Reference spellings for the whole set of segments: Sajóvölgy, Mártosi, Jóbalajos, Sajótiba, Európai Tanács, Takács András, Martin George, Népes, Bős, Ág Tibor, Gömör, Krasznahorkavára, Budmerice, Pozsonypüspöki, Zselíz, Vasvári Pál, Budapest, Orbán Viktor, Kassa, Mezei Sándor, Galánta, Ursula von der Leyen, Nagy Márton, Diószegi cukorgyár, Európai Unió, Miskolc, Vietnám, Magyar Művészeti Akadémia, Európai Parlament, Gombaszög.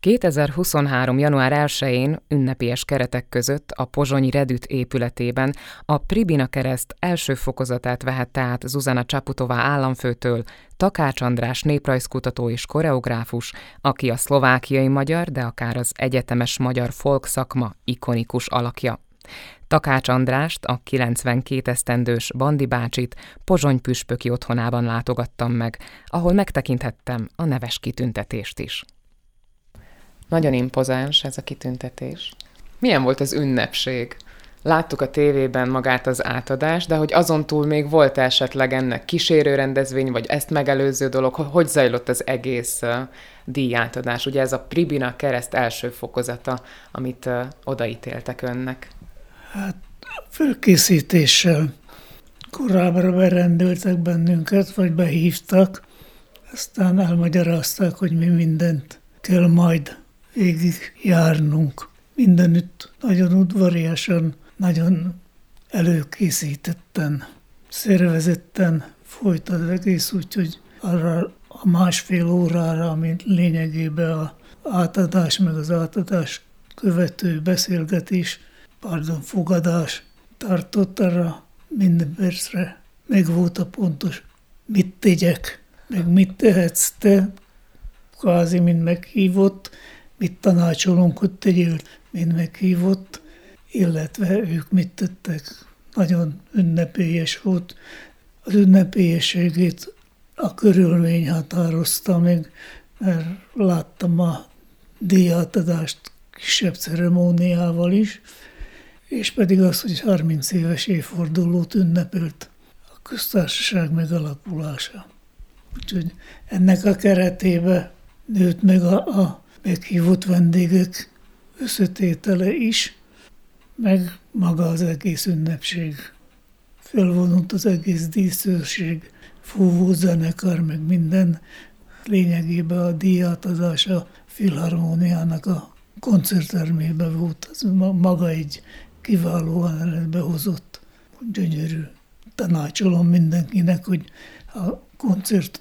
2023. január 1-én ünnepélyes keretek között a Pozsonyi Redüt épületében a Pribina kereszt első fokozatát vehette át Zuzana Csaputová államfőtől Takács András néprajzkutató és koreográfus, aki a szlovákiai magyar, de akár az egyetemes magyar folkszakma ikonikus alakja. Takács Andrást, a 92 esztendős Bandi bácsit Pozsonypüspöki otthonában látogattam meg, ahol megtekinthettem a neves kitüntetést is. Nagyon impozáns ez a kitüntetés. Milyen volt az ünnepség? Láttuk a tévében magát az átadást, de hogy azon túl még volt esetleg ennek kísérőrendezvény, vagy ezt megelőző dolog, hogy zajlott az egész díjátadás? Ugye ez a Pribina kereszt első fokozata, amit odaítéltek önnek. Hát a fölkészítéssel korábbra berendeltek bennünket, vagy behívtak, aztán elmagyarázták, hogy mi mindent kell majd végig járnunk. Mindenütt nagyon udvariasan, nagyon előkészítetten, szervezetten folyt az egész, úgyhogy arra a másfél órára, mint lényegében az átadás, meg az átadás követő beszélgetés, fogadás tartott, arra minden percre meg volt a pontos, mit tegyek, meg mit tehetsz te, kvázi mind meghívott, mit tanácsolunk, hogy tegyél, mind meghívott, illetve ők mit tettek. Nagyon ünnepélyes volt. Az ünnepélyességét a körülmény határozta meg, mert láttam a díjátadást kisebb ceremóniával is, és pedig az, hogy 30 éves évfordulót ünnepelt a köztársaság megalakulása. Úgyhogy ennek a keretében nőtt meg a meghívott vendégek összetétele is, meg maga az egész ünnepség. Felvonult az egész díszőrség, fúvó zenekar, meg minden. Lényegében a díjátadása a Filharmóniának a koncerttermében volt. Ez maga egy kiválóan eredbe hozott, gyönyörű. Tanácsolom mindenkinek, hogy ha koncert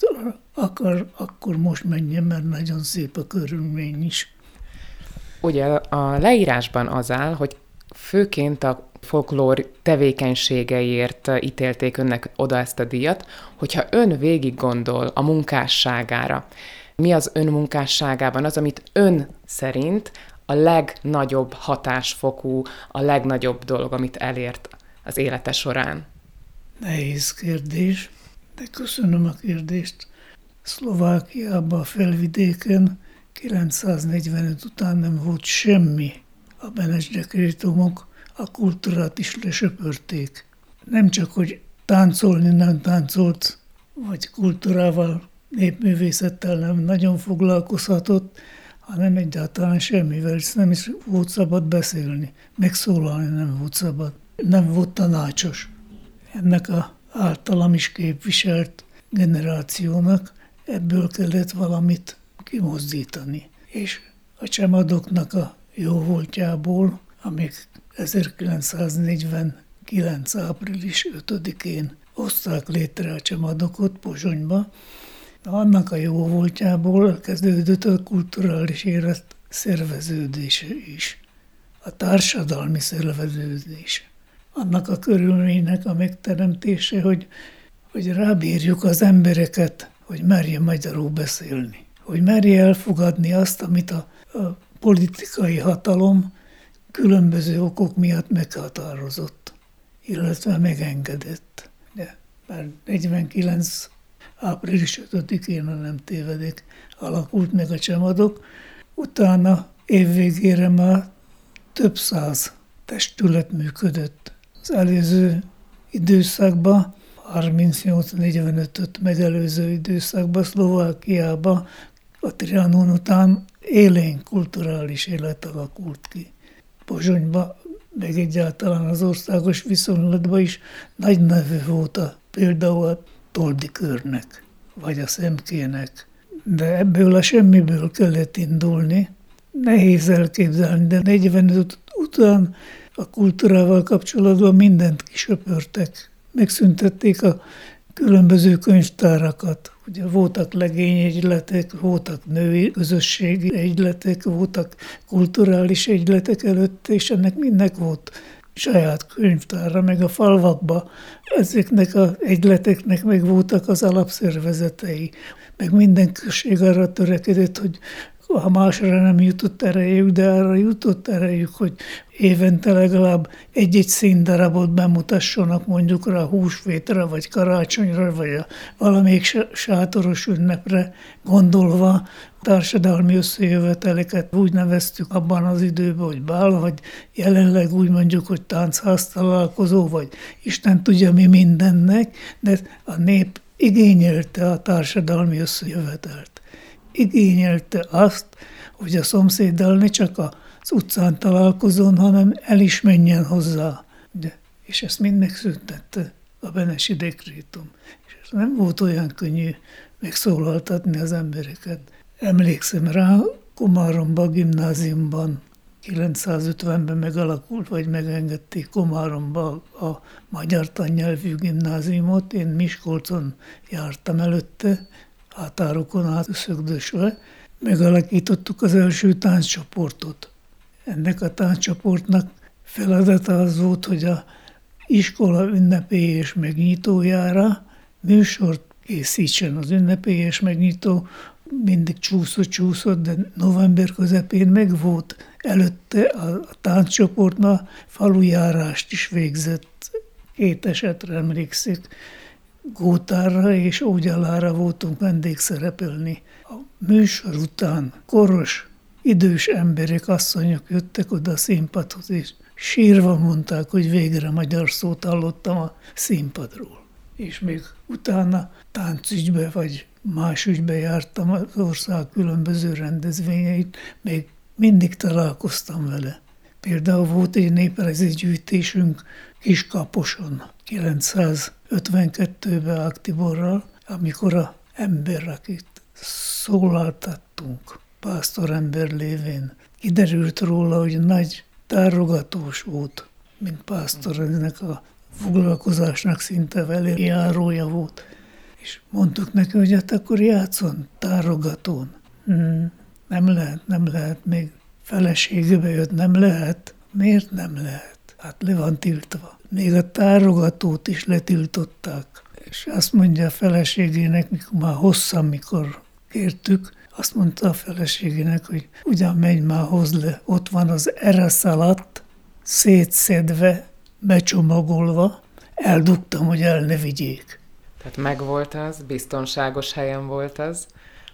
akar, akkor most menjen, mert nagyon szép a körülmény is. Ugye a leírásban az áll, hogy főként a folklór tevékenységeiért ítélték önnek oda ezt a díjat, hogyha ön végig gondol a munkásságára, mi az ön munkásságában az, amit ön szerint a legnagyobb hatásfokú, a legnagyobb dolog, amit elért az élete során? Nehéz kérdés, de köszönöm a kérdést. Szlovákiában, a felvidéken 945 után nem volt semmi. A Benesdekrétumok a kultúrát is lesöpörték. Nem csak, hogy táncolni nem táncolt, vagy kultúrával, népművészettel nem nagyon foglalkozhatott, hanem egyáltalán semmivel, és nem is volt szabad beszélni, megszólalni nem volt szabad. Nem volt tanácsos. Ennek az általam is képviselt generációnak ebből kellett valamit kimozdítani. És a Csemadoknak a jó voltjából, amik 1949. április 5-én hozták létre a Csemadokot Pozsonyba, annak a jó voltjából kezdődött a kulturális élet szerveződése is, a társadalmi szerveződés. Annak a körülménynek a megteremtése, hogy rábírjuk az embereket, hogy merje magyarul beszélni, hogy merje elfogadni azt, amit a politikai hatalom különböző okok miatt meghatározott, illetve megengedett. De már 49. április 5-én, ha nem tévedek, alakult meg a Csemadok, utána évvégére már több száz testület működött. Az előző időszakban, 38-45-öt megelőző időszakban, Szlovákiában a Trianon után élénk kulturális élet alakult ki. Pozsonyban, meg egyáltalán az országos viszonylatban is nagy nevű volt például a Toldikörnek, vagy a Szemkének. De ebből a semmiből kellett indulni. Nehéz elképzelni, de 45 után a kultúrával kapcsolatban mindent kisöpörtek. Megszüntették a különböző könyvtárakat. Ugye voltak legényegyletek, voltak női közösségi egyletek, voltak kulturális egyletek előtt, és ennek mindnek volt saját könyvtára, meg a falvakba. Ezeknek az egyleteknek meg voltak az alapszervezetei, meg minden község arra törekedett, hogy ha másra nem jutott erejük, de arra jutott erejük, hogy évente legalább egy-egy színdarabot bemutassanak mondjuk rá húsvétre, vagy karácsonyra, vagy valamelyik sátoros ünnepre gondolva társadalmi összejöveteleket. Úgy neveztük abban az időben, hogy bál, vagy jelenleg úgy mondjuk, hogy táncháztalálkozó, vagy Isten tudja mi mindennek, de a nép igényelte a társadalmi összejövetelt. Igényelte azt, hogy a szomszéddal ne csak az utcán találkozón, hanem el is menjen hozzá. De, és ezt mind megszüntette a Benesdekrétum. És ez nem volt olyan könnyű megszólaltatni az embereket. Emlékszem rá, Komáromban, gimnáziumban, 950-ben megalakult, vagy megengedték Komáromba a magyar tannyelvű gimnáziumot. Én Miskolcon jártam előtte, határokon átszögdösve, megalakítottuk az első tánccsoportot. Ennek a tánccsoportnak feladata az volt, hogy az iskola ünnepélyes megnyitójára műsort készítsen. Az ünnepélyes megnyitó mindig csúszott, de november közepén meg volt. Előtte a táncsoportnak falujárást is végzett. 2 esetre emlékszik. Gótárra és Ógyalára voltunk vendégszerepelni. A műsor után koros, idős emberek, asszonyok jöttek oda a színpadhoz, és sírva mondták, hogy végre magyar szót hallottam a színpadról. És még utána táncügybe vagy más ügybe jártam az ország különböző rendezvényeit, még mindig találkoztam vele. Például volt egy néprajzi gyűjtésünk Kiskaposon, 952-ben Ág Tiborral, amikor az ember, akit szólaltattunk, pásztorember lévén, kiderült róla, hogy nagy tárogatós volt, mint pásztor, ennek a foglalkozásnak szinte vele járója volt. És mondtuk neki, hogy hát akkor játszon tárogatón. Nem lehet, még feleségbe jött, nem lehet. Miért nem lehet? Hát le van tiltva. Még a tárogatót is letiltották. És azt mondja a feleségének, mikor már hosszan, mikor kértük, azt mondta a feleségének, hogy ugyan menj már, hozd le, ott van az eresz alatt, szétszedve, becsomagolva, eldugtam, hogy el ne vigyék. Tehát megvolt az, biztonságos helyen volt az,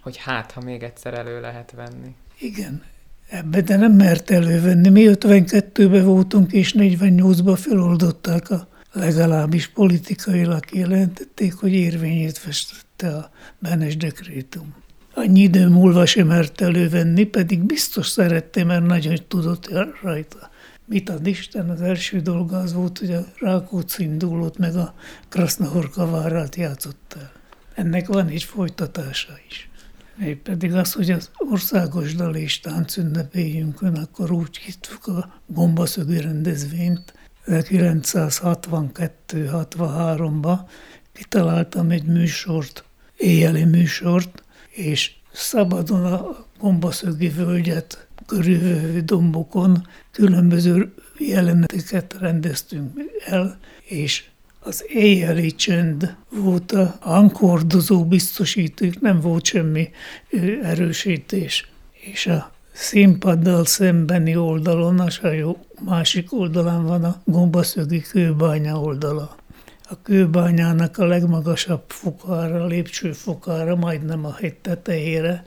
hogy hát, ha még egyszer elő lehet venni. Igen. Ebbe, de nem mert elővenni. Mi 52-ben voltunk, és 48-ban feloldották, legalábbis politikailag jelentették, hogy érvényét festette a Benesdekrétum. Annyi idő múlva sem mert elővenni, pedig biztos szerettem, mert nagyon tudott rajta. Mit ad Isten, az első dolga az volt, hogy a Rákóczi indulót meg a Krasznahorkavárát játszott el. Ennek van egy folytatása is. Még pedig az, hogy az országos dal és tánc ünnepélyünkön, akkor úgy hittük a gombaszögi rendezvényt. 1962-63-ban kitaláltam egy műsort, éjjeli műsort, és szabadon a gombaszögi völgyet körülvevő dombokon különböző jeleneteket rendeztünk el, és az éjjeli csönd volt a hangkordozó biztosíték, nem volt semmi erősítés. És a színpaddal szembeni oldalon, a Sajó másik oldalán van a gombaszögi kőbánya oldala. A kőbányának a legmagasabb fokára, lépcsőfokára, majdnem a hegy tetejére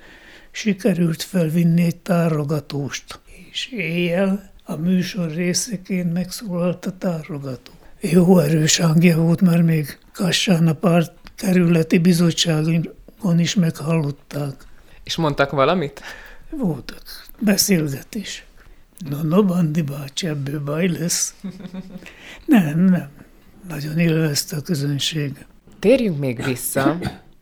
sikerült felvinni egy tárogatóst. És éjjel a műsor részeként megszólalt a tárogató. Jó erős hangja volt, mert még Kassán a párt kerületi bizottságon is meghallották. És mondtak valamit? Voltak. Beszélgetés. No, Bandi bácsi, ebből baj lesz. Nem. Nagyon élvezte a közönség. Térjünk még vissza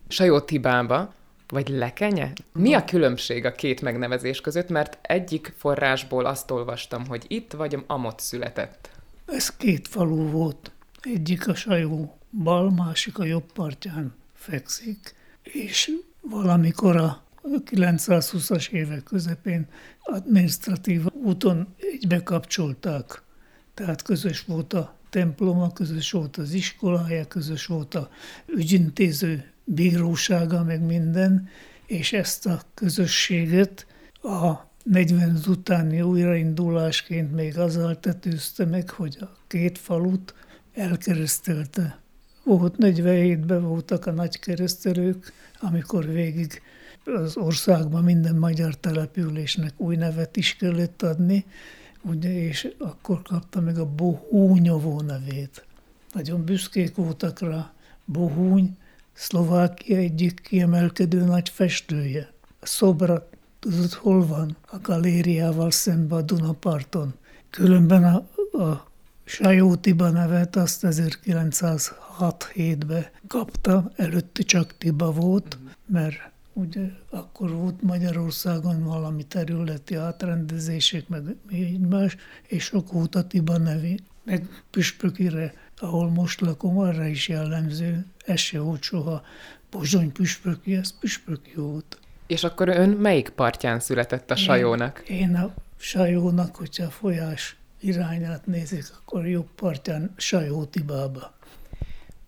Sajótibába, vagy Lekenye? Mi a különbség a két megnevezés között? Mert egyik forrásból azt olvastam, hogy itt vagy amott született. Ez 2 falu volt. Egyik a Sajó bal, másik a jobb partján fekszik. és valamikor a 1920-as évek közepén adminisztratív úton egybekapcsolták. Tehát közös volt a temploma, közös volt az iskolaja, közös volt a ügyintéző bírósága, meg minden, és ezt a közösséget a 40 utáni újraindulásként még azzal tetőzte meg, hogy a két falut elkeresztelte. Volt 47-ben voltak a nagykeresztelők, amikor végig az országban minden magyar településnek új nevet is kellett adni, ugye, és akkor kapta meg a Bohúnyovó nevét. Nagyon büszkék voltak rá. Bohúny, Szlovákia egyik kiemelkedő nagy festője. A szobra, tudod, hol van? A galériával szemben a Dunaparton. Különben a Sajótiba nevet azt 1906-7-ben kapta, előtte csak Tiba volt, mert ugye akkor volt Magyarországon valami területi átrendezések, meg egymás, és sok volt a Tiba nevi. Meg Püspökire, ahol most lakom, arra is jellemző, ez se volt soha. Pozsonypüspöki, ez Püspöki volt. És akkor ön melyik partján született a Sajónak? Én a Sajónak, hogyha a folyás irányát nézik, akkor jobb partján Sajótibába.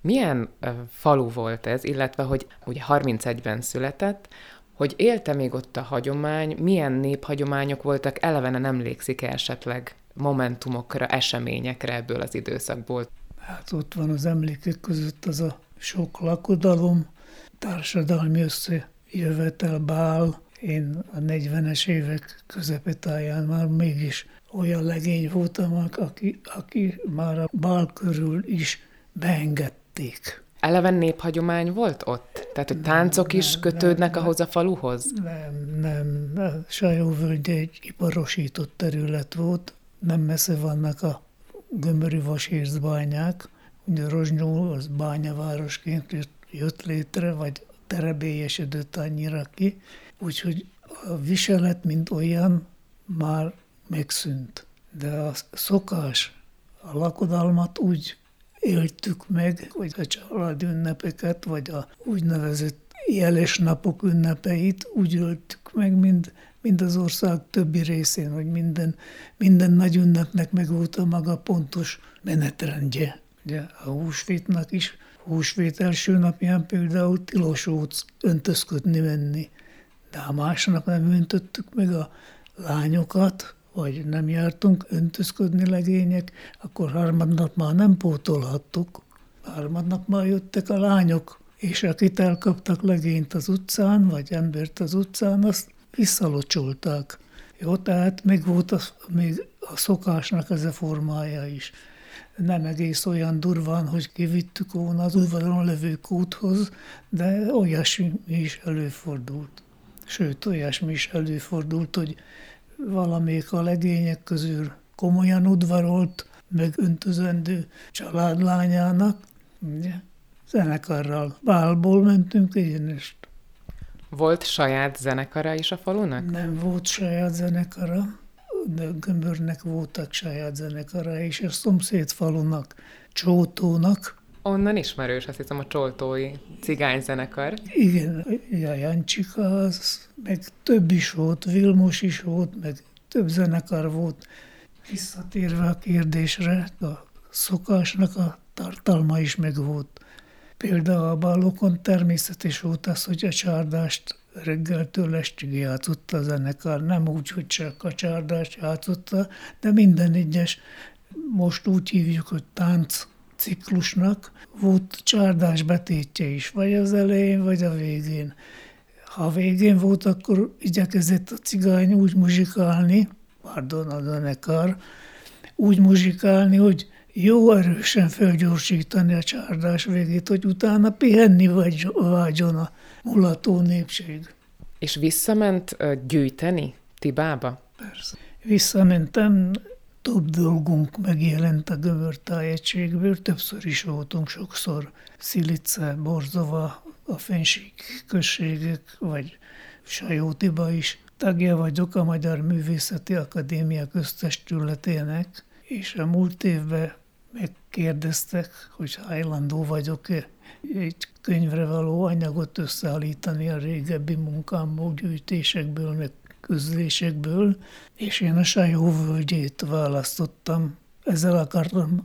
Milyen falu volt ez, illetve, hogy ugye 31-ben született, hogy élte még ott a hagyomány, milyen néphagyományok voltak, elevenen emlékszik-e esetleg momentumokra, eseményekre ebből az időszakból? Hát ott van az emlékek között az a sok lakodalom, társadalmi összejövetel, bál. Én a 40-es évek közepetáján már mégis olyan legény voltam, aki már a bál körül is beengedték. Eleven néphagyomány volt ott? Tehát, hogy táncok is kötődnek ahhoz a faluhoz? Nem. Sajóvölgy egy iparosított terület volt, nem messze vannak a gömöri vasércbányák, ugye Rozsnyó az bányavárosként jött létre, vagy terebélyesedett annyira ki, úgyhogy a viselet, mint olyan, már megszűnt. De a szokás, a lakodalmat úgy éltük meg, hogy a családi ünnepeket, vagy a úgynevezett jeles napok ünnepeit úgy éltük meg, mint az ország többi részén, hogy minden nagy ünnepnek meg volt a maga pontos menetrendje. Ugye a húsvétnak is, húsvét első napján például tilos volt öntözködni menni, de a másnap nem öntöttük meg a lányokat, vagy nem jártunk öntözködni legények, akkor harmadnap már nem pótolhattuk. Harmadnap már jöttek a lányok, és akit elkaptak legényt az utcán, vagy embert az utcán, azt visszalocsolták. Jó, tehát még volt még a szokásnak ez a formája is. Nem egész olyan durván, hogy kivittük volna az udvaron levő kúthoz, de olyasmi is előfordult. Sőt, olyasmi is előfordult, hogy valamelyik a legények közül komolyan udvarolt, meg öntözendő családlányának. Zenekarral bálból mentünk egyenest. Volt saját zenekara is a falunak? Nem volt saját zenekara, de Gömörnek voltak saját zenekara, és a szomszéd falunak, Csótónak. Onnan ismerős, azt hiszem, a Csótói cigányzenekar. Igen, a Jancsika az, meg több is volt, Vilmos is volt, meg több zenekar volt. Visszatérve a kérdésre, a szokásnak a tartalma is megvolt. Például a bálokon természetes volt az, hogy a csárdást reggeltől estig játszotta a zenekar. Nem úgy, hogy csak a csárdást játszotta, de minden egyes, most úgy hívjuk, hogy táncciklusnak volt csárdás betétje is, vagy az elején, vagy a végén. Ha a végén volt, akkor igyekezett a cigány úgy muzsikálni, a zenekar, úgy muzsikálni, hogy jó erősen felgyorsítani a csárdás végét, hogy utána pihenni vágyon a mulató népség. És visszament gyűjteni Tibába? Persze. Visszamentem, több dolgunk megjelent a Gömör tájegységből, többször is voltunk, sokszor Szilice, Borzova, a fennsík községek, vagy Sajótiba is. Tagja vagyok a Magyar Művészeti Akadémia köztestületének, és a múlt évben Megkérdeztek, hogy hajlandó vagyok-e egy könyvre való anyagot összeállítani a régebbi munkámból, gyűjtésekből, meg közlésekből, és én a Sajóvölgyét választottam. Ezzel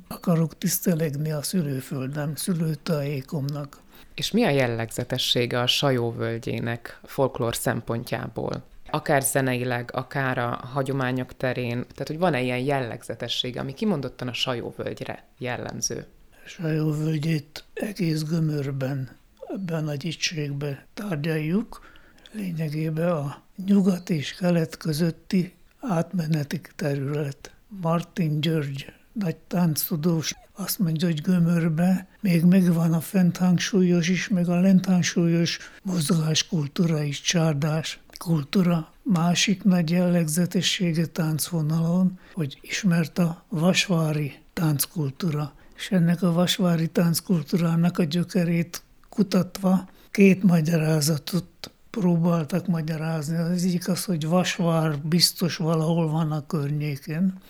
akarok tisztelegni a szülőföldem, szülőtájékomnak. És mi a jellegzetessége a Sajóvölgyének folklór szempontjából? Akár zeneileg, akár a hagyományok terén, tehát hogy van-e ilyen jellegzetessége, ami kimondottan a Sajóvölgyre jellemző? Sajóvölgyét egész Gömörben, ebben a gyitségben tárgyaljuk. Lényegében a nyugat és kelet közötti átmeneti terület. Martin George, nagy tánctudós, azt mondja, hogy Gömörben még megvan a fenthangsúlyos is, meg a lenthangsúlyos mozgáskultúra is, csárdás kultúra. Másik nagy jellegzetessége táncvonalon, hogy ismert a vasvári tánckultúra, és ennek a vasvári tánckultúrának a gyökerét kutatva két magyarázatot próbáltak magyarázni. Az egyik az, hogy Vasvár biztos valahol van a környéken,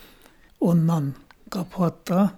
onnan kaphatta,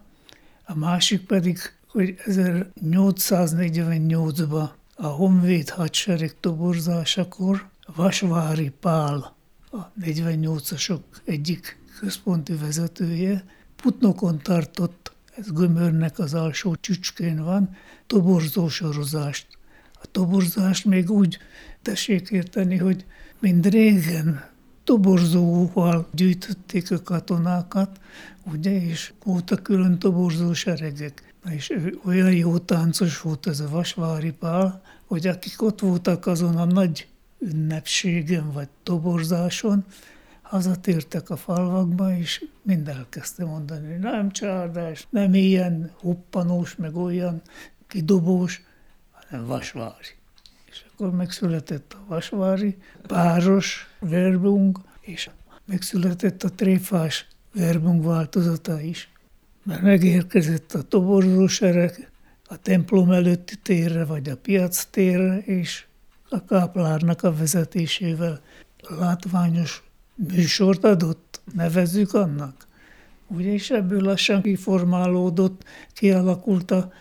a másik pedig, hogy 1848-ban a honvéd hadsereg toborzásakor Vasvári Pál, a 48-asok egyik központi vezetője, Putnokon tartott, ez Gömörnek az alsó csücskén van, toborzósorozást. A toborzást még úgy tessék érteni, hogy mind régen toborzóval gyűjtötték a katonákat, ugye, és voltak külön toborzó seregek. Na és olyan jó táncos volt ez a Vasvári Pál, hogy akik ott voltak azon a nagy ünnepségen vagy toborzáson, hazatértek a falvakba, és mind elkezdte mondani, hogy nem csárdás, nem ilyen hoppanós, meg olyan kidobós, hanem vasvári. És akkor megszületett a vasvári, páros verbung, és megszületett a tréfás verbung változata is. Mert megérkezett a toborzósereg a templom előtti térre, vagy a piac térre, és a káplárnak a vezetésével látványos műsort adott, nevezzük annak. Ugye, és ebből lassan kiformálódott, kialakult a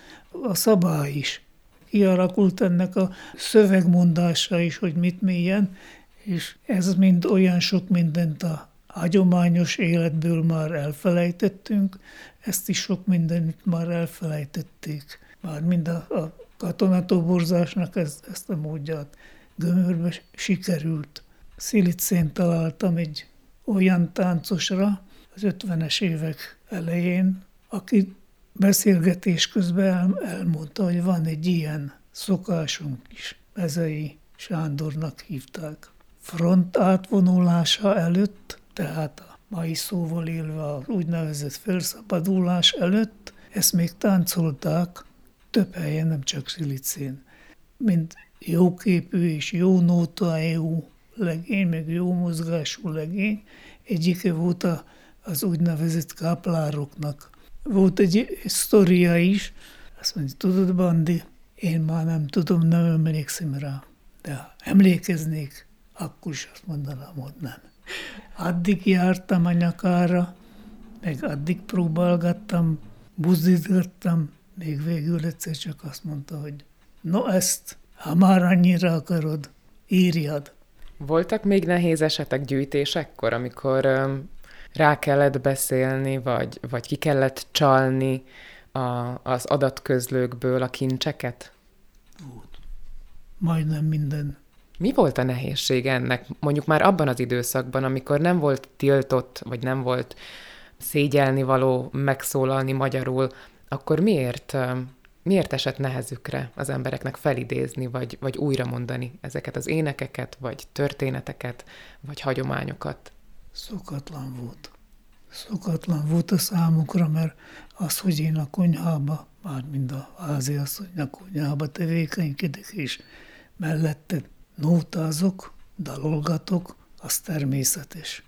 szabály is. Kialakult ennek a szövegmondása is, hogy mit milyen, és ez mind olyan sok mindent a hagyományos életből már elfelejtettünk, ezt is sok mindenütt már elfelejtették. Már mind a katonatoborzásnak ezt a módját Gömörbe sikerült. Szilicén találtam egy olyan táncosra az 50-es évek elején, aki beszélgetés közben elmondta, hogy van egy ilyen szokásunk is. Mezei Sándornak hívták. Front átvonulása előtt, tehát a mai szóval élve az úgynevezett felszabadulás előtt, ezt még táncolták több helyen, nem csak Szilicén. Mint jóképű és jó nótájú legény, meg jó mozgású legény, egyike volt az úgynevezett káplároknak. Volt egy sztoria is, azt mondja, tudod, Bandi, én már nem tudom, nem emlékszem rá, de ha emlékeznék, akkor is azt mondanám, hogy nem. Addig jártam a nyakára, meg addig próbálgattam, buzdítgattam, még végül egyszer csak azt mondta, hogy no ezt, ha már annyira akarod, írjad. Voltak még nehéz esetek gyűjtésekkor, amikor rá kellett beszélni, vagy ki kellett csalni az adatközlőkből a kincseket? Volt. Majdnem minden. Mi volt a nehézség ennek? Mondjuk már abban az időszakban, amikor nem volt tiltott, vagy nem volt szégyelnivaló megszólalni magyarul, akkor miért esett nehezükre az embereknek felidézni, vagy újra mondani ezeket az énekeket, vagy történeteket, vagy hagyományokat? Szokatlan volt a számukra, mert az, hogy én a konyhába, már mind a háziasszony a konyhába tevékenykedek, és mellette nótázok, dalolgatok, az természetes.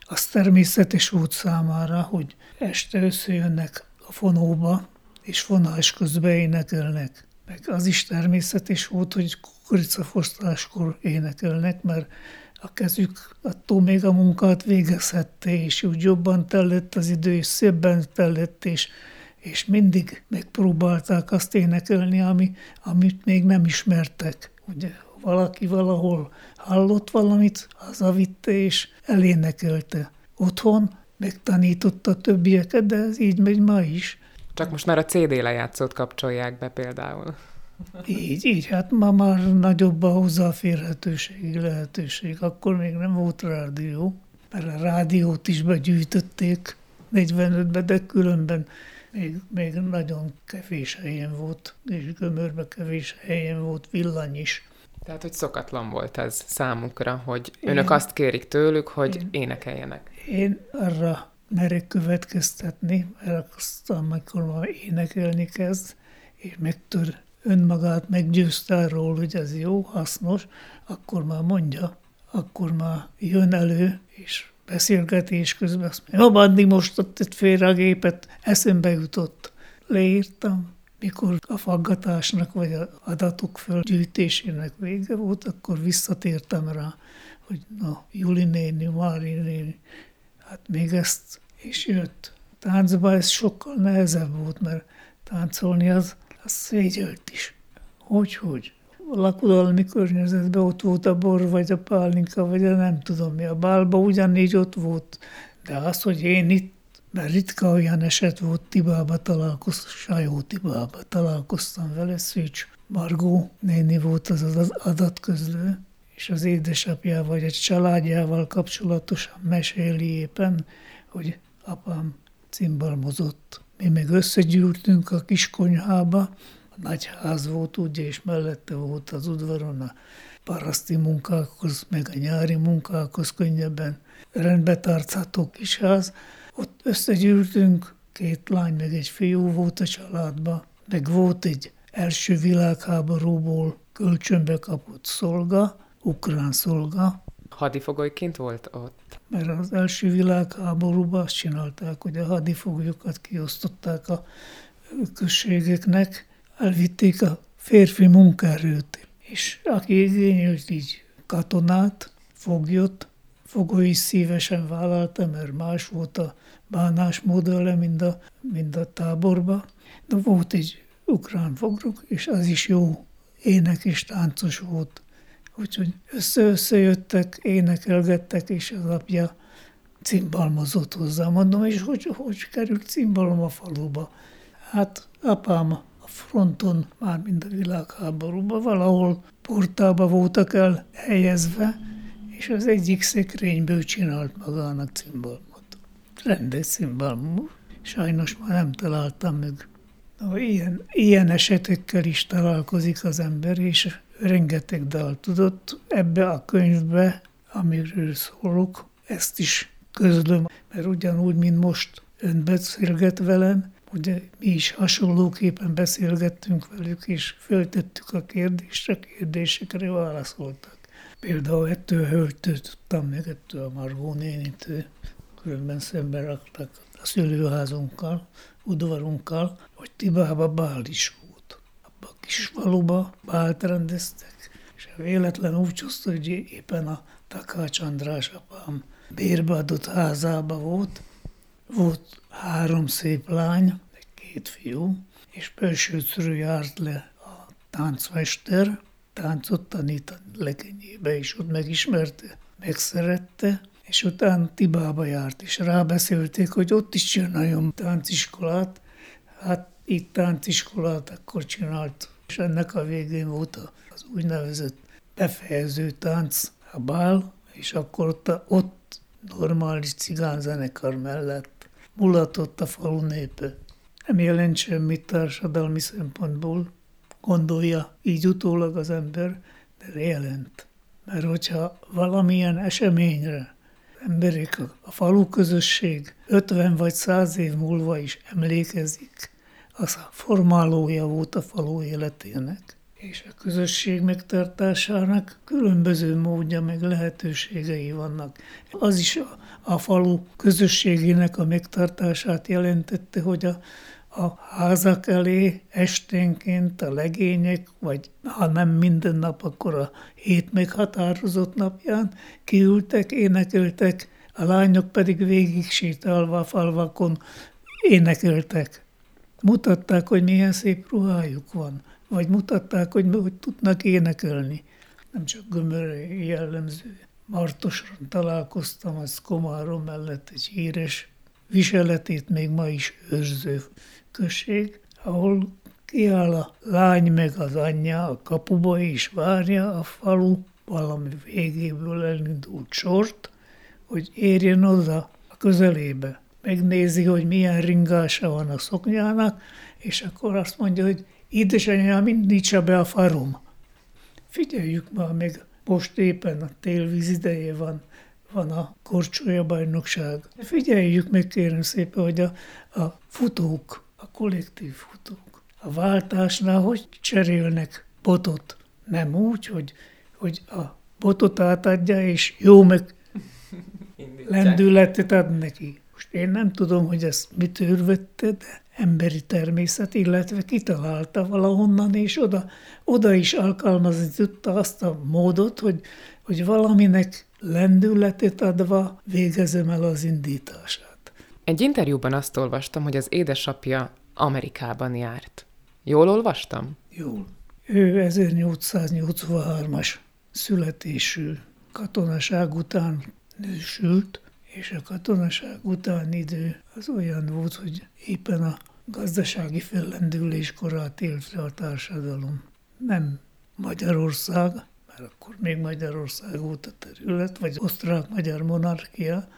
Az természetes volt számára, hogy este összejönnek a fonóba, és fonás közben énekelnek. Meg az is természetes volt, hogy kukoricafosztáskor énekelnek, mert a kezük attól még a munkát végezhette, és úgy jobban tellett az idő, és szebben tellett, és és mindig megpróbálták azt énekelni, amit még nem ismertek. Ugye valaki valahol hallott valamit, hazavitte és elénekelte. Otthon megtanította többieket, de ez így megy ma is. Csak most már a CD lejátszót kapcsolják be például. Így, hát ma már nagyobb a hozzáférhetőségi lehetőség. Akkor még nem volt rádió, mert a rádiót is begyűjtötték 45-ben, de különben még nagyon kevés helyen volt, és Gömörben kevés helyen volt villany is. Tehát, hogy szokatlan volt ez számukra, hogy önök azt kérik tőlük, hogy énekeljenek. Én arra merek következtetni, mert aztán, amikor már énekelni kezd, és megtör önmagát meggyőzte arról, hogy ez jó, hasznos, akkor már mondja, akkor már jön elő, és beszélgetés közben azt mondja, addig most tett félre a gépet, eszembe jutott. Leírtam, mikor a faggatásnak vagy az adatok fölgyűjtésének vége volt, akkor visszatértem rá, hogy na, Juli néni, Mári néni, hát még ezt is jött. Táncban ez sokkal nehezebb volt, mert táncolni az szégyelt is. Hogy? A lakodalmi környezetben ott volt a bor, vagy a pálinka, vagy a nem tudom mi, a bálba ugyanígy ott volt. De az, hogy én itt, mert ritka olyan eset volt, Sajótibába találkoztam vele, Szűcs Margó néni volt az adatközlő, és az édesapjával, vagy egy családjával kapcsolatosan meséli éppen, hogy apám cimbalmozott. Mi meg összegyűltünk a kiskonyhába, nagy ház volt ugye, és mellette volt az udvaron a paraszti munkákhoz, meg a nyári munkákhoz könnyebben rendbetartható kis ház. Ott összegyűltünk, 2 lány, meg egy fiú volt a családban, meg volt egy első világháborúból kölcsönbe kapott szolga, ukrán szolga. Hadifogolyként volt ott? Mert az első világháborúban azt csinálták, hogy a hadifoglyokat kiosztották a községeknek, elvitték a férfi munkaerőt, és aki igényelt így katonát, foglyot, fogoly is szívesen vállalta, mert más volt a bánásmódele, mind a táborba. De volt egy ukrán foglyok, és az is jó ének és táncos volt. Úgyhogy összejöttek, énekelgettek, és az apja cimbalmozott hozzá. Mondom, és hogy került cimbalom a faluba? Hát apám fronton, már mind a világháborúban, valahol portába voltak el helyezve, és az egyik szekrényből csinált magának cimbalmot. Rendes cimbalmot. Sajnos már nem találtam meg. Ilyen esetekkel is találkozik az ember, és rengeteg dal tudott. Ebbe a könyvbe, amiről szólok, ezt is közlöm, mert ugyanúgy, mint most ön beszélget velem, ugye mi is hasonlóképpen beszélgettünk velük, és föltettük a kérdést, a kérdésekre válaszoltak. Például ettől a hölgytől tudtam meg, ettől a Margó nénitől, különben szembe raktak a szülőházunkkal, udvarunkkal, hogy Tibába bál is volt. Abba a kis faluba bált rendeztek, és véletlen úgy csúszta, hogy éppen a Takács András apám bérbe adott házába volt. Volt 3 szép lány, meg 2 fiú, és Pörsőcről járt le a táncmester, táncot tanítani legenyébe, és ott megismerte, megszerette, és utána Tibába járt, és rábeszélték, hogy ott is csináljon tánciskolát. Hát itt tánciskolát akkor csinált, és ennek a végén volt az úgynevezett befejező tánc, a bál, és akkor ott normális cigányzenekar mellett mulatott a falu népe. Nem jelent semmit társadalmi szempontból, gondolja így utólag az ember, de jelent. Mert hogyha valamilyen eseményre emberek, a falu közösség 50 vagy 100 év múlva is emlékezik, az a formálója volt a falu életének. És a közösség megtartásának különböző módja, meg lehetőségei vannak. Az is a falu közösségének a megtartását jelentette, hogy a házak elé esténként a legények, vagy ha nem minden nap, akkor a hét meghatározott napján kiültek, énekeltek, a lányok pedig végig sétálva a falvakon énekeltek. mutatták, hogy milyen szép ruhájuk van, vagy mutatták, hogy tudnak énekelni. Nem csak Gömörre jellemző. Martoson találkoztam, az Komárom mellett egy híres, viseletét még ma is őrző község, ahol kiáll a lány meg az anyja a kapuba, és várja a falu valami végéből elindult sort, hogy érjen oda a közelébe. Megnézi, hogy milyen ringása van a szoknyának, és akkor azt mondja, hogy édesanyám, indítsa be a farum. Figyeljük már meg, most éppen a télvíz ideje van a korcsolyabajnokság. Figyeljük meg, kérem szépen, hogy a futók, a kollektív futók a váltásnál hogy cserélnek botot. Nem úgy, hogy a botot átadja, és jó meg lendületet ad neki. Most én nem tudom, hogy ezt mit örvette, de emberi természet, illetve kitalálta valahonnan, és oda is alkalmazni tudta azt a módot, hogy valaminek lendületet adva végezem el az indítását. Egy interjúban azt olvastam, hogy az édesapja Amerikában járt. Jól olvastam? Jól. Ő 1883-as születésű, katonaság után nősült, és a katonaság utáni idő az olyan volt, hogy éppen a gazdasági fellendülés korát élte a társadalom. Nem Magyarország, mert akkor még Magyarország volt a terület, vagy osztrák-magyar monarchia,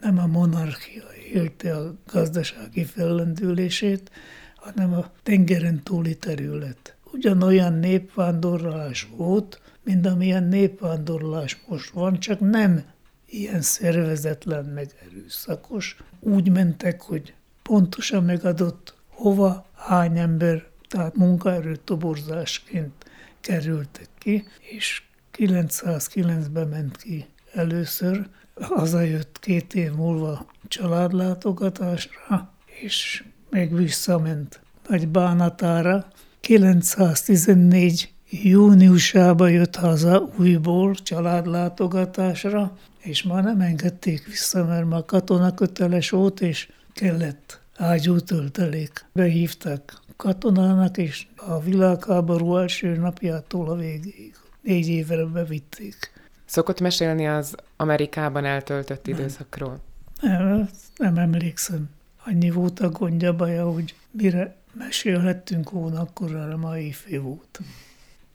nem a monarchia élte a gazdasági fellendülését, hanem a tengeren túli terület. Ugyanolyan népvándorlás volt, mint amilyen népvándorlás most van, csak nem ilyen szervezetlen, meg erőszakos. Úgy mentek, hogy pontosan megadott, hova, hány ember, tehát munkaerőtoborzásként kerültek ki, és 909-ben ment ki először. Hazajött 2 év múlva családlátogatásra, és meg visszament nagy bánatára. 914 júniusában jött haza újból családlátogatásra, és már nem engedték vissza, mert már katonaköteles volt, és kellett ágyútöltelék. Behívták katonának, és a világháború első napjától a végéig 4 évre bevitték. Szokott mesélni az Amerikában eltöltött időszakról? Nem emlékszem. Annyi volt a gondja, baja, hogy mire mesélhettünk volna, akkor a mai éjfél volt.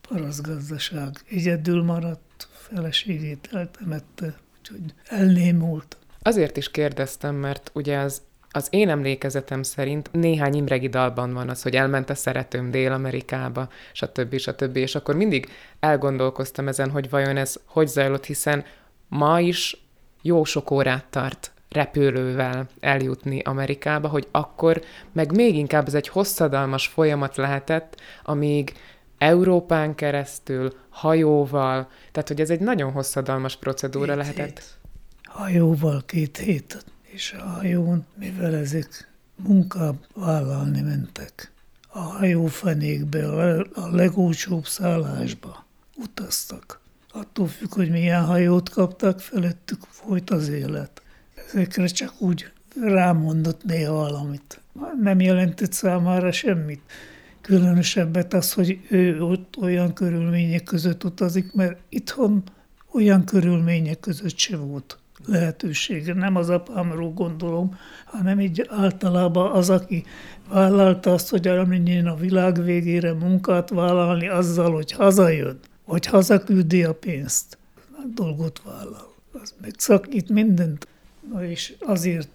Paraszgazdaság. Egyedül maradt, feleségét eltemette, úgyhogy elnémult. Azért is kérdeztem, mert ugye az én emlékezetem szerint néhány Imregi dalban van az, hogy elment a szeretőm Dél-Amerikába, stb. És akkor mindig elgondolkoztam ezen, hogy vajon ez hogy zajlott, hiszen ma is jó sok órát tart repülővel eljutni Amerikába, hogy akkor meg még inkább ez egy hosszadalmas folyamat lehetett, amíg Európán keresztül, hajóval, tehát hogy ez egy nagyon hosszadalmas procedúra lehetett. Hajóval 2 hétet, és a hajón, mivel ezek munkába vállalni mentek, a hajófenékbe, a legolcsóbb szállásba utaztak. Attól függ, hogy milyen hajót kaptak, felettük folyt az élet. Ezekre csak úgy rámondott néha valamit. Nem jelentett számára semmit. Különösebbet az, hogy ő ott olyan körülmények között utazik, mert itthon olyan körülmények között se volt lehetősége. Nem az apámról gondolom, hanem így általában az, aki vállalta azt, hogy elmenjen a világ végére munkát vállalni azzal, hogy hazajön, vagy hazaküldi a pénzt. Nagy dolgot vállal. Az megszakít mindent. Na és azért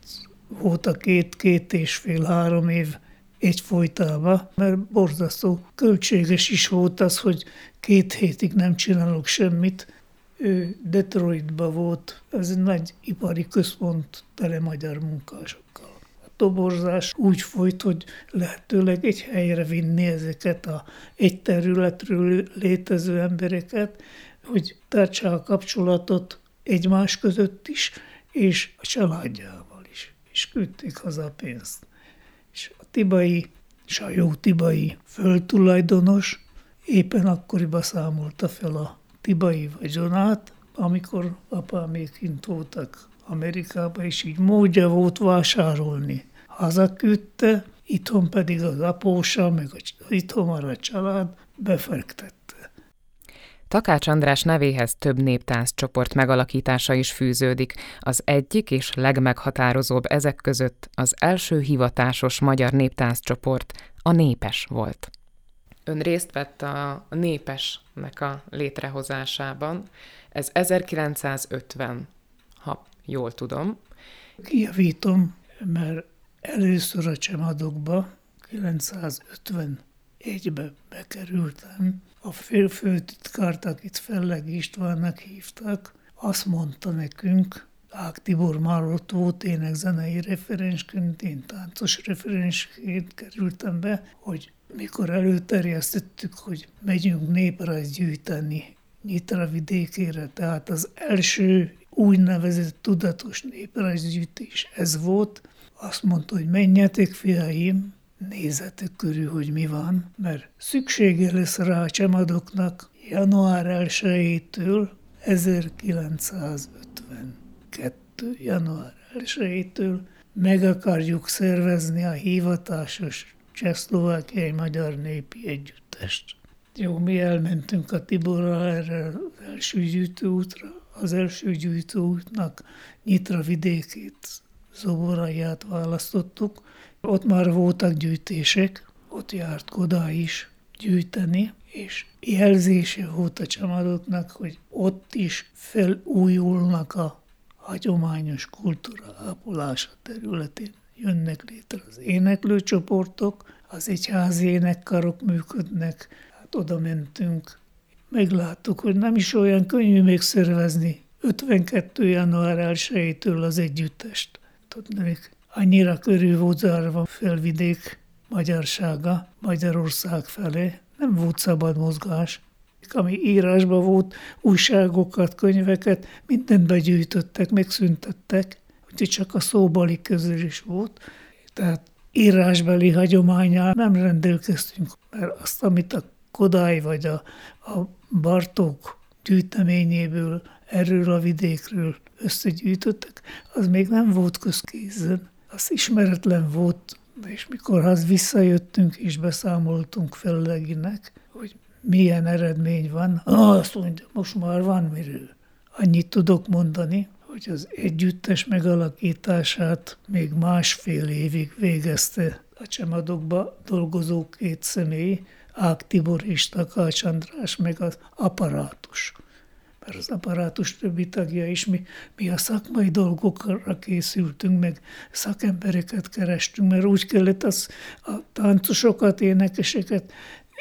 volt a 2,5-3 év egyfolytában, mert borzasztó költséges is volt az, hogy 2 hétig nem csinálok semmit. Ő Detroitban volt, ez egy nagy ipari központ tele magyar munkásokkal. A toborzás úgy folyt, hogy lehetőleg egy helyre vinni ezeket egy területről létező embereket, hogy tartsa a kapcsolatot egymás között is, és a családjával is, és küldték haza a pénzt. És a Sajótibai földtulajdonos éppen akkoriban számolta fel a tibai vagyonát, amikor apámék kint voltak Amerikában, és így módja volt vásárolni. Hazaküldte, itthon pedig az apósa, meg itthon maradt család befektette. Takács András nevéhez több néptánccsoport megalakítása is fűződik. Az egyik és legmeghatározóbb ezek között az első hivatásos magyar néptánccsoport, a Népes volt. Ön részt vett a Népesnek a létrehozásában. Ez 1950, ha jól tudom. Kijavítom, mert először a Csemadokba, 1951-ben bekerültem. A főtitkárt, akit Felleg Istvánnak hívták, azt mondta nekünk, Ág Tibor már ott volt énekzenei referensként, én táncos referensként kerültem be, hogy mikor előterjesztettük, hogy megyünk néprajz gyűjteni Nyitra vidékére, tehát az első úgynevezett tudatos néprajzgyűjtés ez volt, azt mondta, hogy menjetek, fiaim, nézzetek körül, hogy mi van, mert szüksége lesz rá a Csemadoknak január 1-től 1952. január 1-től meg akarjuk szervezni a hivatásos csehszlovákiai magyar népi együttest. Jó, mi elmentünk a Tiborral erre az első gyűjtőútra, az első gyűjtőútnak Nyitra vidékét, Zoboraját választottuk. Ott már voltak gyűjtések, ott járt Kodály is gyűjteni, és jelzése volt a Csemadoknak, hogy ott is felújulnak a hagyományos kultúra ápolása területén. Jönnek létre az éneklőcsoportok, az egyházi énekkarok működnek, hát oda mentünk. Megláttuk, hogy nem is olyan könnyű még szervezni 52. január 1-től az együttest. Tudnék, annyira körül volt zárva felvidék magyarsága Magyarország felé, nem volt szabad mozgás. Ami írásban volt, újságokat, könyveket, mindent begyűjtöttek, megszüntettek, úgyhogy csak a szóbali közül is volt. Tehát írásbeli hagyományával nem rendelkeztünk, mert azt, amit a Kodály vagy a Bartók gyűjteményéből, erről a vidékről összegyűjtöttek, az még nem volt közkézen. Az ismeretlen volt, és mikor visszajöttünk és beszámoltunk Felleginek, hogy milyen eredmény van, azt mondja, most már van miről. Annyit tudok mondani, hogy az együttes megalakítását még másfél évig végezte a Csemadokba dolgozó két személy, Ág Tibor és Takács András, meg az apparátus. Mert az apparátus többi tagja is, mi a szakmai dolgokra készültünk, meg szakembereket kerestünk, mert úgy kellett a táncosokat, énekeseket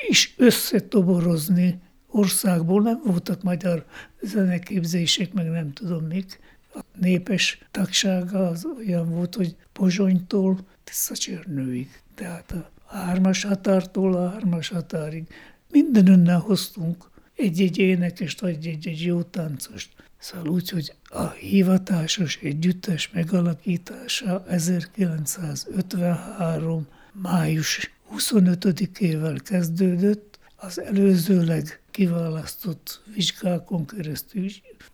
is összetoborozni országból. Nem voltak magyar zeneképzések, meg nem tudom mik. A Népes tagsága az olyan volt, hogy Pozsonytól Tiszacsérnőig, tehát a hármas határtól a hármas határig. Minden önnel hoztunk egy-egy énekest, vagy egy-egy jó táncost. Szóval úgy, hogy a hivatásos együttes megalakítása 1953. május 25-ével kezdődött, az előzőleg kiválasztott vizsgákon keresztül,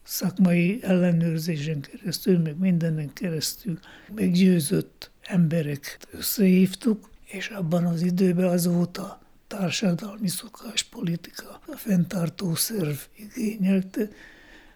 szakmai ellenőrzésen keresztül, meg mindenen keresztül meggyőzött embereket összehívtuk, és abban az időben az volt a társadalmi szokáspolitika, a fenntartó szerv igényelte,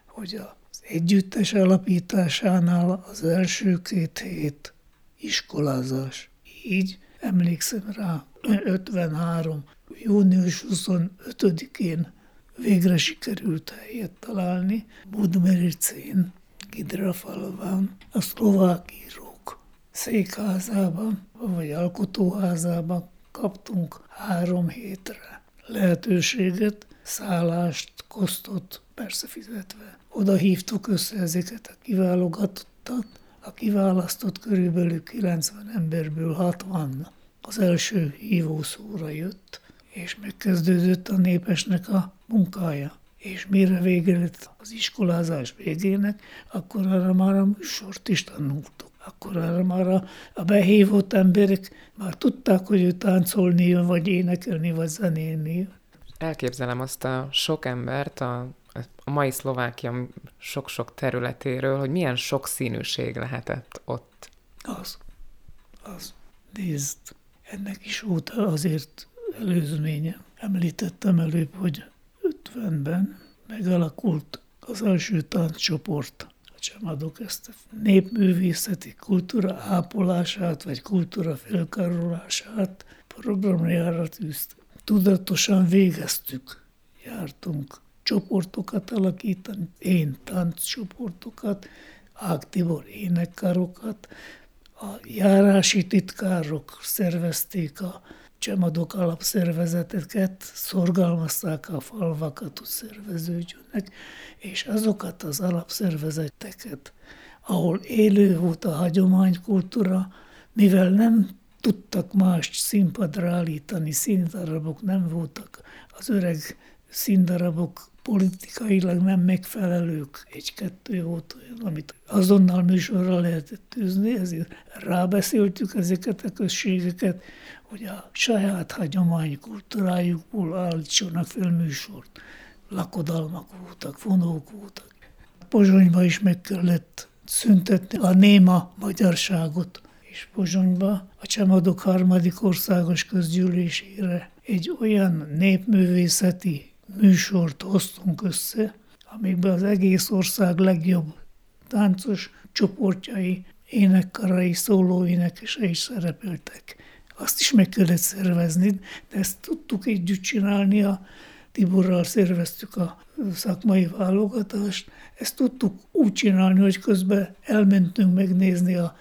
hogy az együttes alapításánál az első két hét iskolázás. Így emlékszem rá, 53. június 25-én végre sikerült helyet találni Budmericén, Gidrafalván, a szlovák írók székházában, vagy alkotóházában kaptunk 3 hétre lehetőséget, szállást, kosztot, persze fizetve. Oda hívtuk össze ezeket a kiválogatottat, a kiválasztott körülbelül 90 emberből 60 az első hívószóra jött, és megkezdődött a Népesnek a munkája. És mire vége lett az iskolázás végének, akkor arra már a műsort is tanultuk. Akkor arra már a behívott emberek már tudták, hogy ő táncolni jön, vagy énekelni, vagy zenélni. Elképzelem azt a sok embert a mai Szlovákia sok-sok területéről, hogy milyen sokszínűség lehetett ott. Az. Nézd, Ennek is volt azért előzménye. Említettem előbb, hogy 50-ben megalakult az első tánccsoport. A Csemadok ezt a népművészeti kultúra ápolását, vagy kultúra felkarolását programjára tűzte. Tudatosan végeztük. Jártunk csoportokat alakítani, én tánccsoportokat, Ág Tibor énekkarokat, a járási titkárok szervezték a Csemadok alapszervezeteket, szorgalmazták a falvakat, hogy szerveződjönek, és azokat az alapszervezeteket, ahol élő volt a hagyománykultúra, mivel nem tudtak mást színpadra állítani, színdarabok nem voltak, az öreg színdarabok politikailag nem megfelelők, egy-kettő volt olyan, amit azonnal műsorra lehetett tűzni, ezért rábeszéltük ezeket a községeket, hogy a saját hagyománykultúrájukból állítsanak fel műsort. Lakodalmak voltak, vonók voltak. Pozsonyba is meg kellett szüntetni a néma magyarságot, és Pozsonyba a Csemadok harmadik országos közgyűlésére egy olyan népművészeti műsort hoztunk össze, amikben az egész ország legjobb táncos csoportjai, énekkarai, szólóénekesei is szerepeltek. Azt is meg kellett szervezni, de ezt tudtuk együtt csinálni, a Tiborral szerveztük a szakmai válogatást, ezt tudtuk úgy csinálni, hogy közben elmentünk megnézni a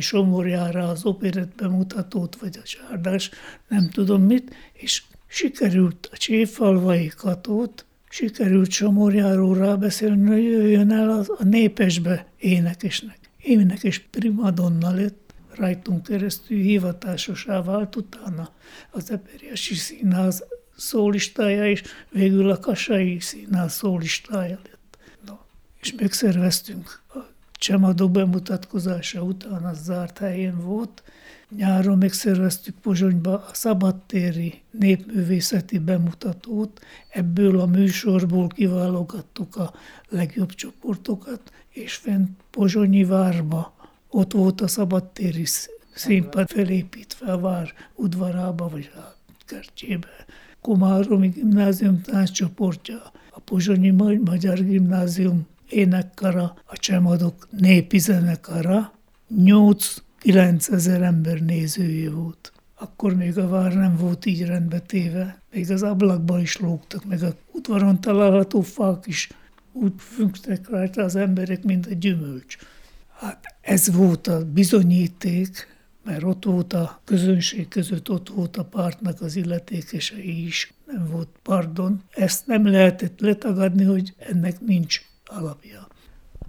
Somorjára az operett bemutatót, vagy a Csárdás, nem tudom mit, és sikerült a Csévfalvai Katót, sikerült Somorjáról rábeszélni, hogy jöjjön el a népesbe énekesnek. Énekes primadonna lett, rajtunk keresztül hivatásosá vált, utána az Eperjesi Színház szólistája, és végül a Kassai Színház szólistája lett. Na, és megszerveztünk a Csemadok bemutatkozása után, az zárt helyén volt. Nyáron megszerveztük Pozsonyba a szabadtéri népművészeti bemutatót, ebből a műsorból kiválogattuk a legjobb csoportokat, és fent Pozsonyi várba, ott volt a szabadtéri színpad felépítve a vár udvarába, vagy a kertjébe. Komáromi gimnázium tánccsoportja, a Pozsonyi Magyar Gimnázium énekkara, a Csemadok népi zenekara, 8-9 ezer ember nézője volt. Akkor még a vár nem volt így rendbe téve, még az ablakba is lógtak, meg a udvaron található fák is úgy fünktek rajta az emberek, mint a gyümölcs. Hát ez volt a bizonyíték, mert ott volt a közönség között, ott volt a pártnak az illetékesei is, nem volt pardon. Ezt nem lehetett letagadni, hogy ennek nincs alapja.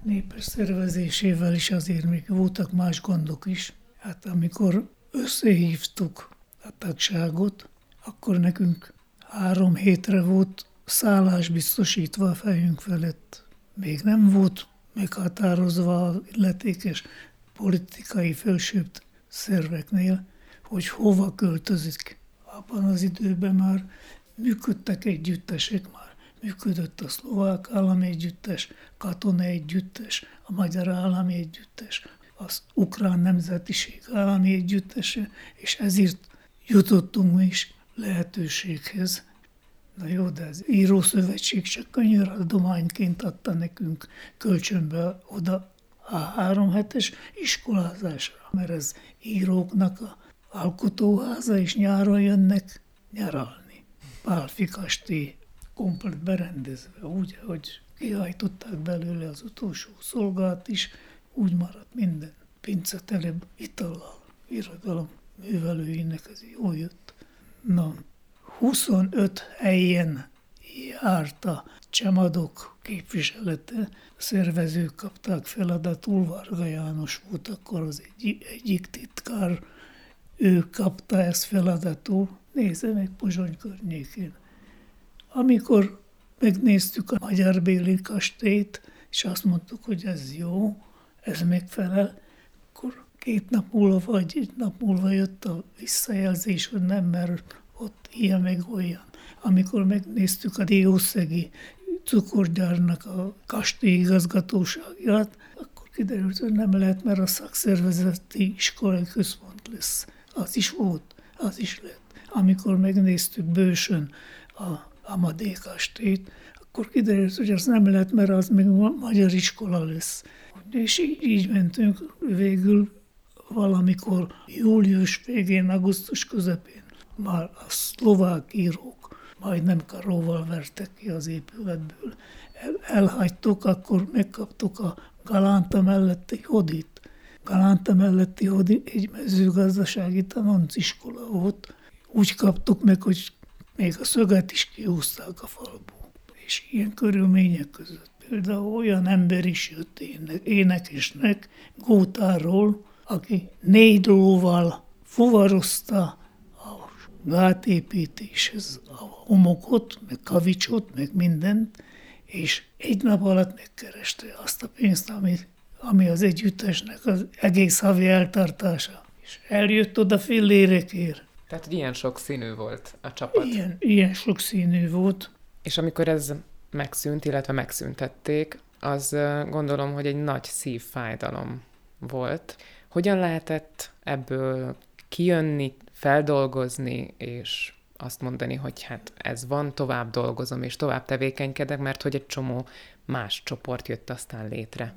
Népes szervezésével is azért még voltak más gondok is. Hát amikor összehívtuk a tagságot, akkor nekünk 3 hétre volt szállás biztosítva a fejünk felett. Még nem volt meghatározva az illetékes politikai felsőbb szerveknél, hogy hova költözik. Abban az időben már működtek együttesek, már működött a Szlovák államegyüttes, katona együttes, a magyar állami együttes, az ukrán nemzetiség állami együttese, és ezért jutottunk mi is lehetőséghez. Na jó, de az írószövetség csak könnyű adományként adta nekünk kölcsönbe oda a 3 hetes iskolázásra, mert ez íróknak a alkotóháza, és nyáron jönnek nyaralni. Pálfi kastély komplet berendezve, úgy, hogy kihajtották belőle az utolsó szolgát is, úgy maradt minden pincetelebb itallal, irodalom művelőinek, ez jól jött. Na, 25 helyen járt a Csemadok képviselete, a szervezők kapták feladatul, Varga János volt akkor az egyik titkár, ő kapta ezt feladatul, nézze meg Pozsony környékén. Amikor megnéztük a magyarbéli kastélyt, és azt mondtuk, hogy ez jó, ez megfelel, akkor 2 nap múlva vagy 1 nap múlva jött a visszajelzés, hogy nem, mert ott ilyen meg olyan. Amikor megnéztük a diószegi cukorgyárnak a kastélyigazgatóságját, akkor kiderült, hogy nem lehet, mert a szakszervezeti iskolai központ lesz. az is volt, az is lett. Amikor megnéztük bősön a Madé kastélyt, akkor kiderült, hogy az nem lett, mert az még magyar iskola lesz. És így mentünk végül valamikor július végén, augusztus közepén. Már a szlovák írók majdnem karóval vertek ki az épületből. Elhagytuk, akkor megkaptuk a Galánta melletti Hodit. Galánta melletti Hodi egy mezőgazdasági tanonc iskola volt. Úgy kaptuk meg, hogy még a szöget is kiúzták a falból. És ilyen körülmények között. Például olyan ember is jött énekesnek Gótárról, aki 4 lóval fuvarozta a gátépítéshez a homokot, meg kavicsot, meg mindent, és 1 nap alatt megkereste azt a pénzt, ami az együttesnek az egész havi eltartása. És eljött oda fillérekért. Tehát ilyen sokszínű volt a csapat. Ilyen sokszínű volt. És amikor ez megszűnt, illetve megszüntették, az gondolom, hogy egy nagy szívfájdalom volt. Hogyan lehetett ebből kijönni, feldolgozni, és azt mondani, hogy hát ez van, tovább dolgozom, és tovább tevékenykedek, mert hogy egy csomó más csoport jött aztán létre.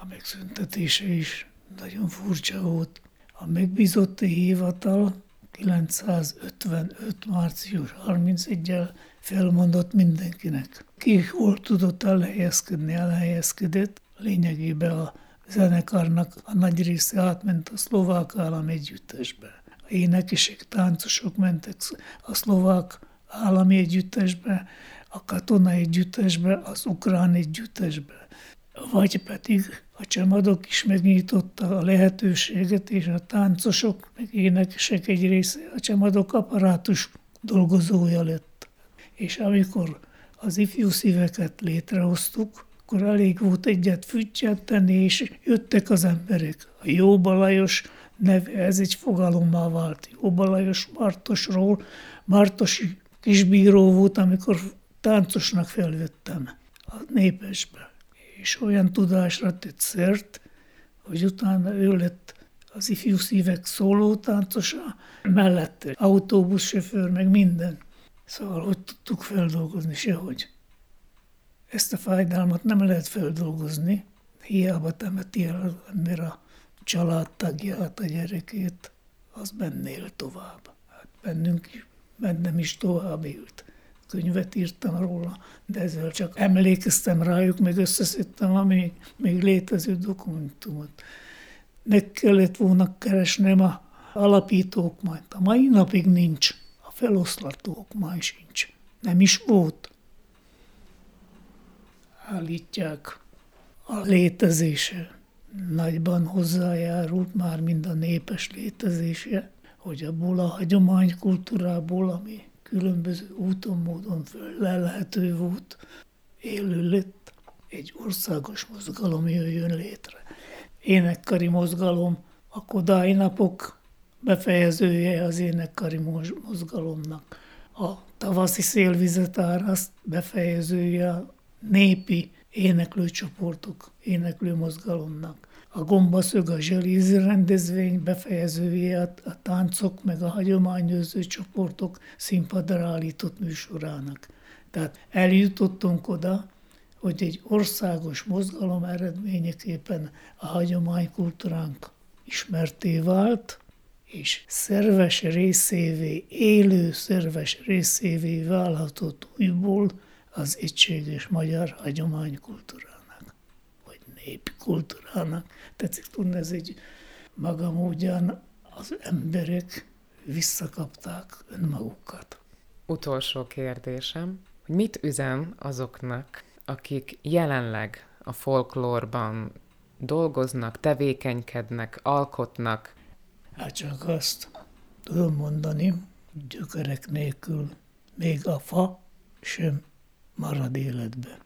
A megszüntetése is nagyon furcsa volt. A megbízotti hivatal 955. március 31-jel felmondott mindenkinek. Ki hol tudott elhelyezkedett. Lényegében a zenekarnak a nagy része átment a Szlovák Államegyüttesbe. A énekesek, táncosok mentek a Szlovák Állami Együttesbe, a Katona Együttesbe, az Ukrán Együttesbe. Vagy pedig a Csemadok is megnyitotta a lehetőséget, és a táncosok, meg énekesek egy része a Csemadok apparátus dolgozója lett. És amikor az ifjú szíveket létrehoztuk, akkor elég volt egyet füttyenteni, és jöttek az emberek. A Jóbalajos neve, ez egy fogalommá vált. Jóbalajos Mártosról, Mártosi kisbíró volt, amikor táncosnak felvettem a népesbe. És olyan tudásra tett szert, hogy utána ő lett az ifjú szívek szólótáncosa, mellette autóbuszsofőr, meg minden. Szóval hogy tudtuk feldolgozni, sehogy. Ezt a fájdalmat nem lehet feldolgozni, hiába temeti el az ember a családtagját, a gyerekét, az bennél tovább. Hát bennem is tovább élt. Könyvet írtam róla, de ezzel csak emlékeztem rájuk, meg összeszedtem a még létező dokumentumot. Meg kellett volna keresnem az alapító okmányt. A mai napig nincs, a feloszlató okmány sincs. Nem is volt. Állítják, a létezése nagyban hozzájárult, már mind a népes létezése, hogy abból a hagyománykultúrából, ami különböző úton, módon felelhető volt, élő lett, egy országos mozgalom jöjjön létre. Énekkari mozgalom, a Kodály napok befejezője az énekkari mozgalomnak. A tavaszi szélvizetáraszt befejezője a népi éneklőcsoportok éneklőmozgalomnak. A Gombaszög, a zselízi rendezvény befejezője a táncok meg a hagyományőrző csoportok színpadra állított műsorának. Tehát eljutottunk oda, hogy egy országos mozgalom eredményeképpen a hagyománykultúránk ismerté vált, és szerves részévé, élő szerves részévé válhatott újból az egységes magyar hagyománykultúrának, vagy népkultúrának. Tetszik tudni, ez egy maga módján az emberek visszakapták önmagukat. Utolsó kérdésem, hogy mit üzen azoknak, akik jelenleg a folklórban dolgoznak, tevékenykednek, alkotnak? Hát csak azt tudom mondani, gyökerek nélkül még a fa sem marad életbe,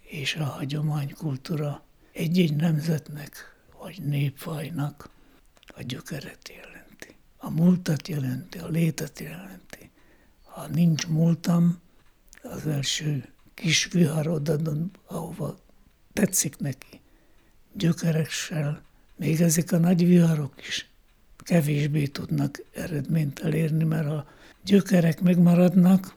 és a hagyománykultúra egy-egy nemzetnek, vagy népfajnak a gyökeret jelenti. A múltat jelenti, a létet jelenti. Ha nincs múltam, az első kis vihar odadon, ahova tetszik neki. Gyökerekkel, még ezek a nagy viharok is kevésbé tudnak eredményt elérni, mert a gyökerek megmaradnak,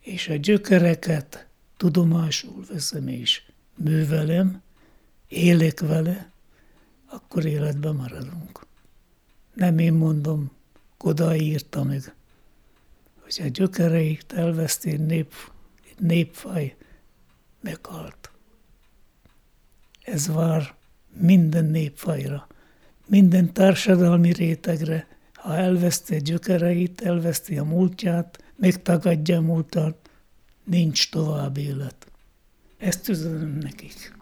és a gyökereket tudomásul veszem és művelem, élek vele, akkor életben maradunk. Nem én mondom, Kodály írta meg, hogy a gyökereit elveszti népfaj meghalt. Ez vár minden népfajra, minden társadalmi rétegre. Ha elveszti a gyökereit, elveszti a múltját, megtagadja a múltat, nincs tovább élet. Ezt üzenem nekik,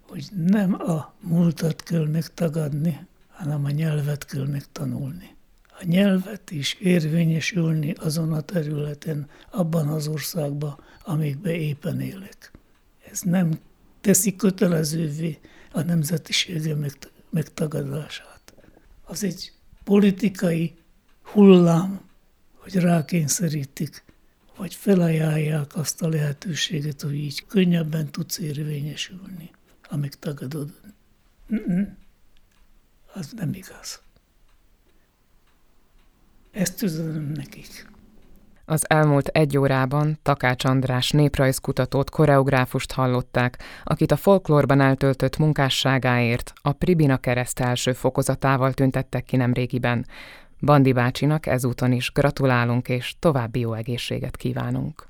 hogy nem a múltat kell megtagadni, hanem a nyelvet kell megtanulni. A nyelvet is érvényesülni azon a területen, abban az országban, amikben éppen élek. Ez nem teszi kötelezővé a nemzetisége megtagadását. Az egy politikai hullám, hogy rákényszerítik, vagy felajánlják azt a lehetőséget, hogy így könnyebben tudsz érvényesülni, amíg tagadod. Az nem igaz. Ezt üzenem nekik. Az elmúlt egy órában Takács András néprajzkutatót, koreográfust hallották, akit a folklórban eltöltött munkásságáért a Pribina kereszt első fokozatával tüntettek ki nemrégiben. Bandi bácsinak ezúton is gratulálunk és további jó egészséget kívánunk.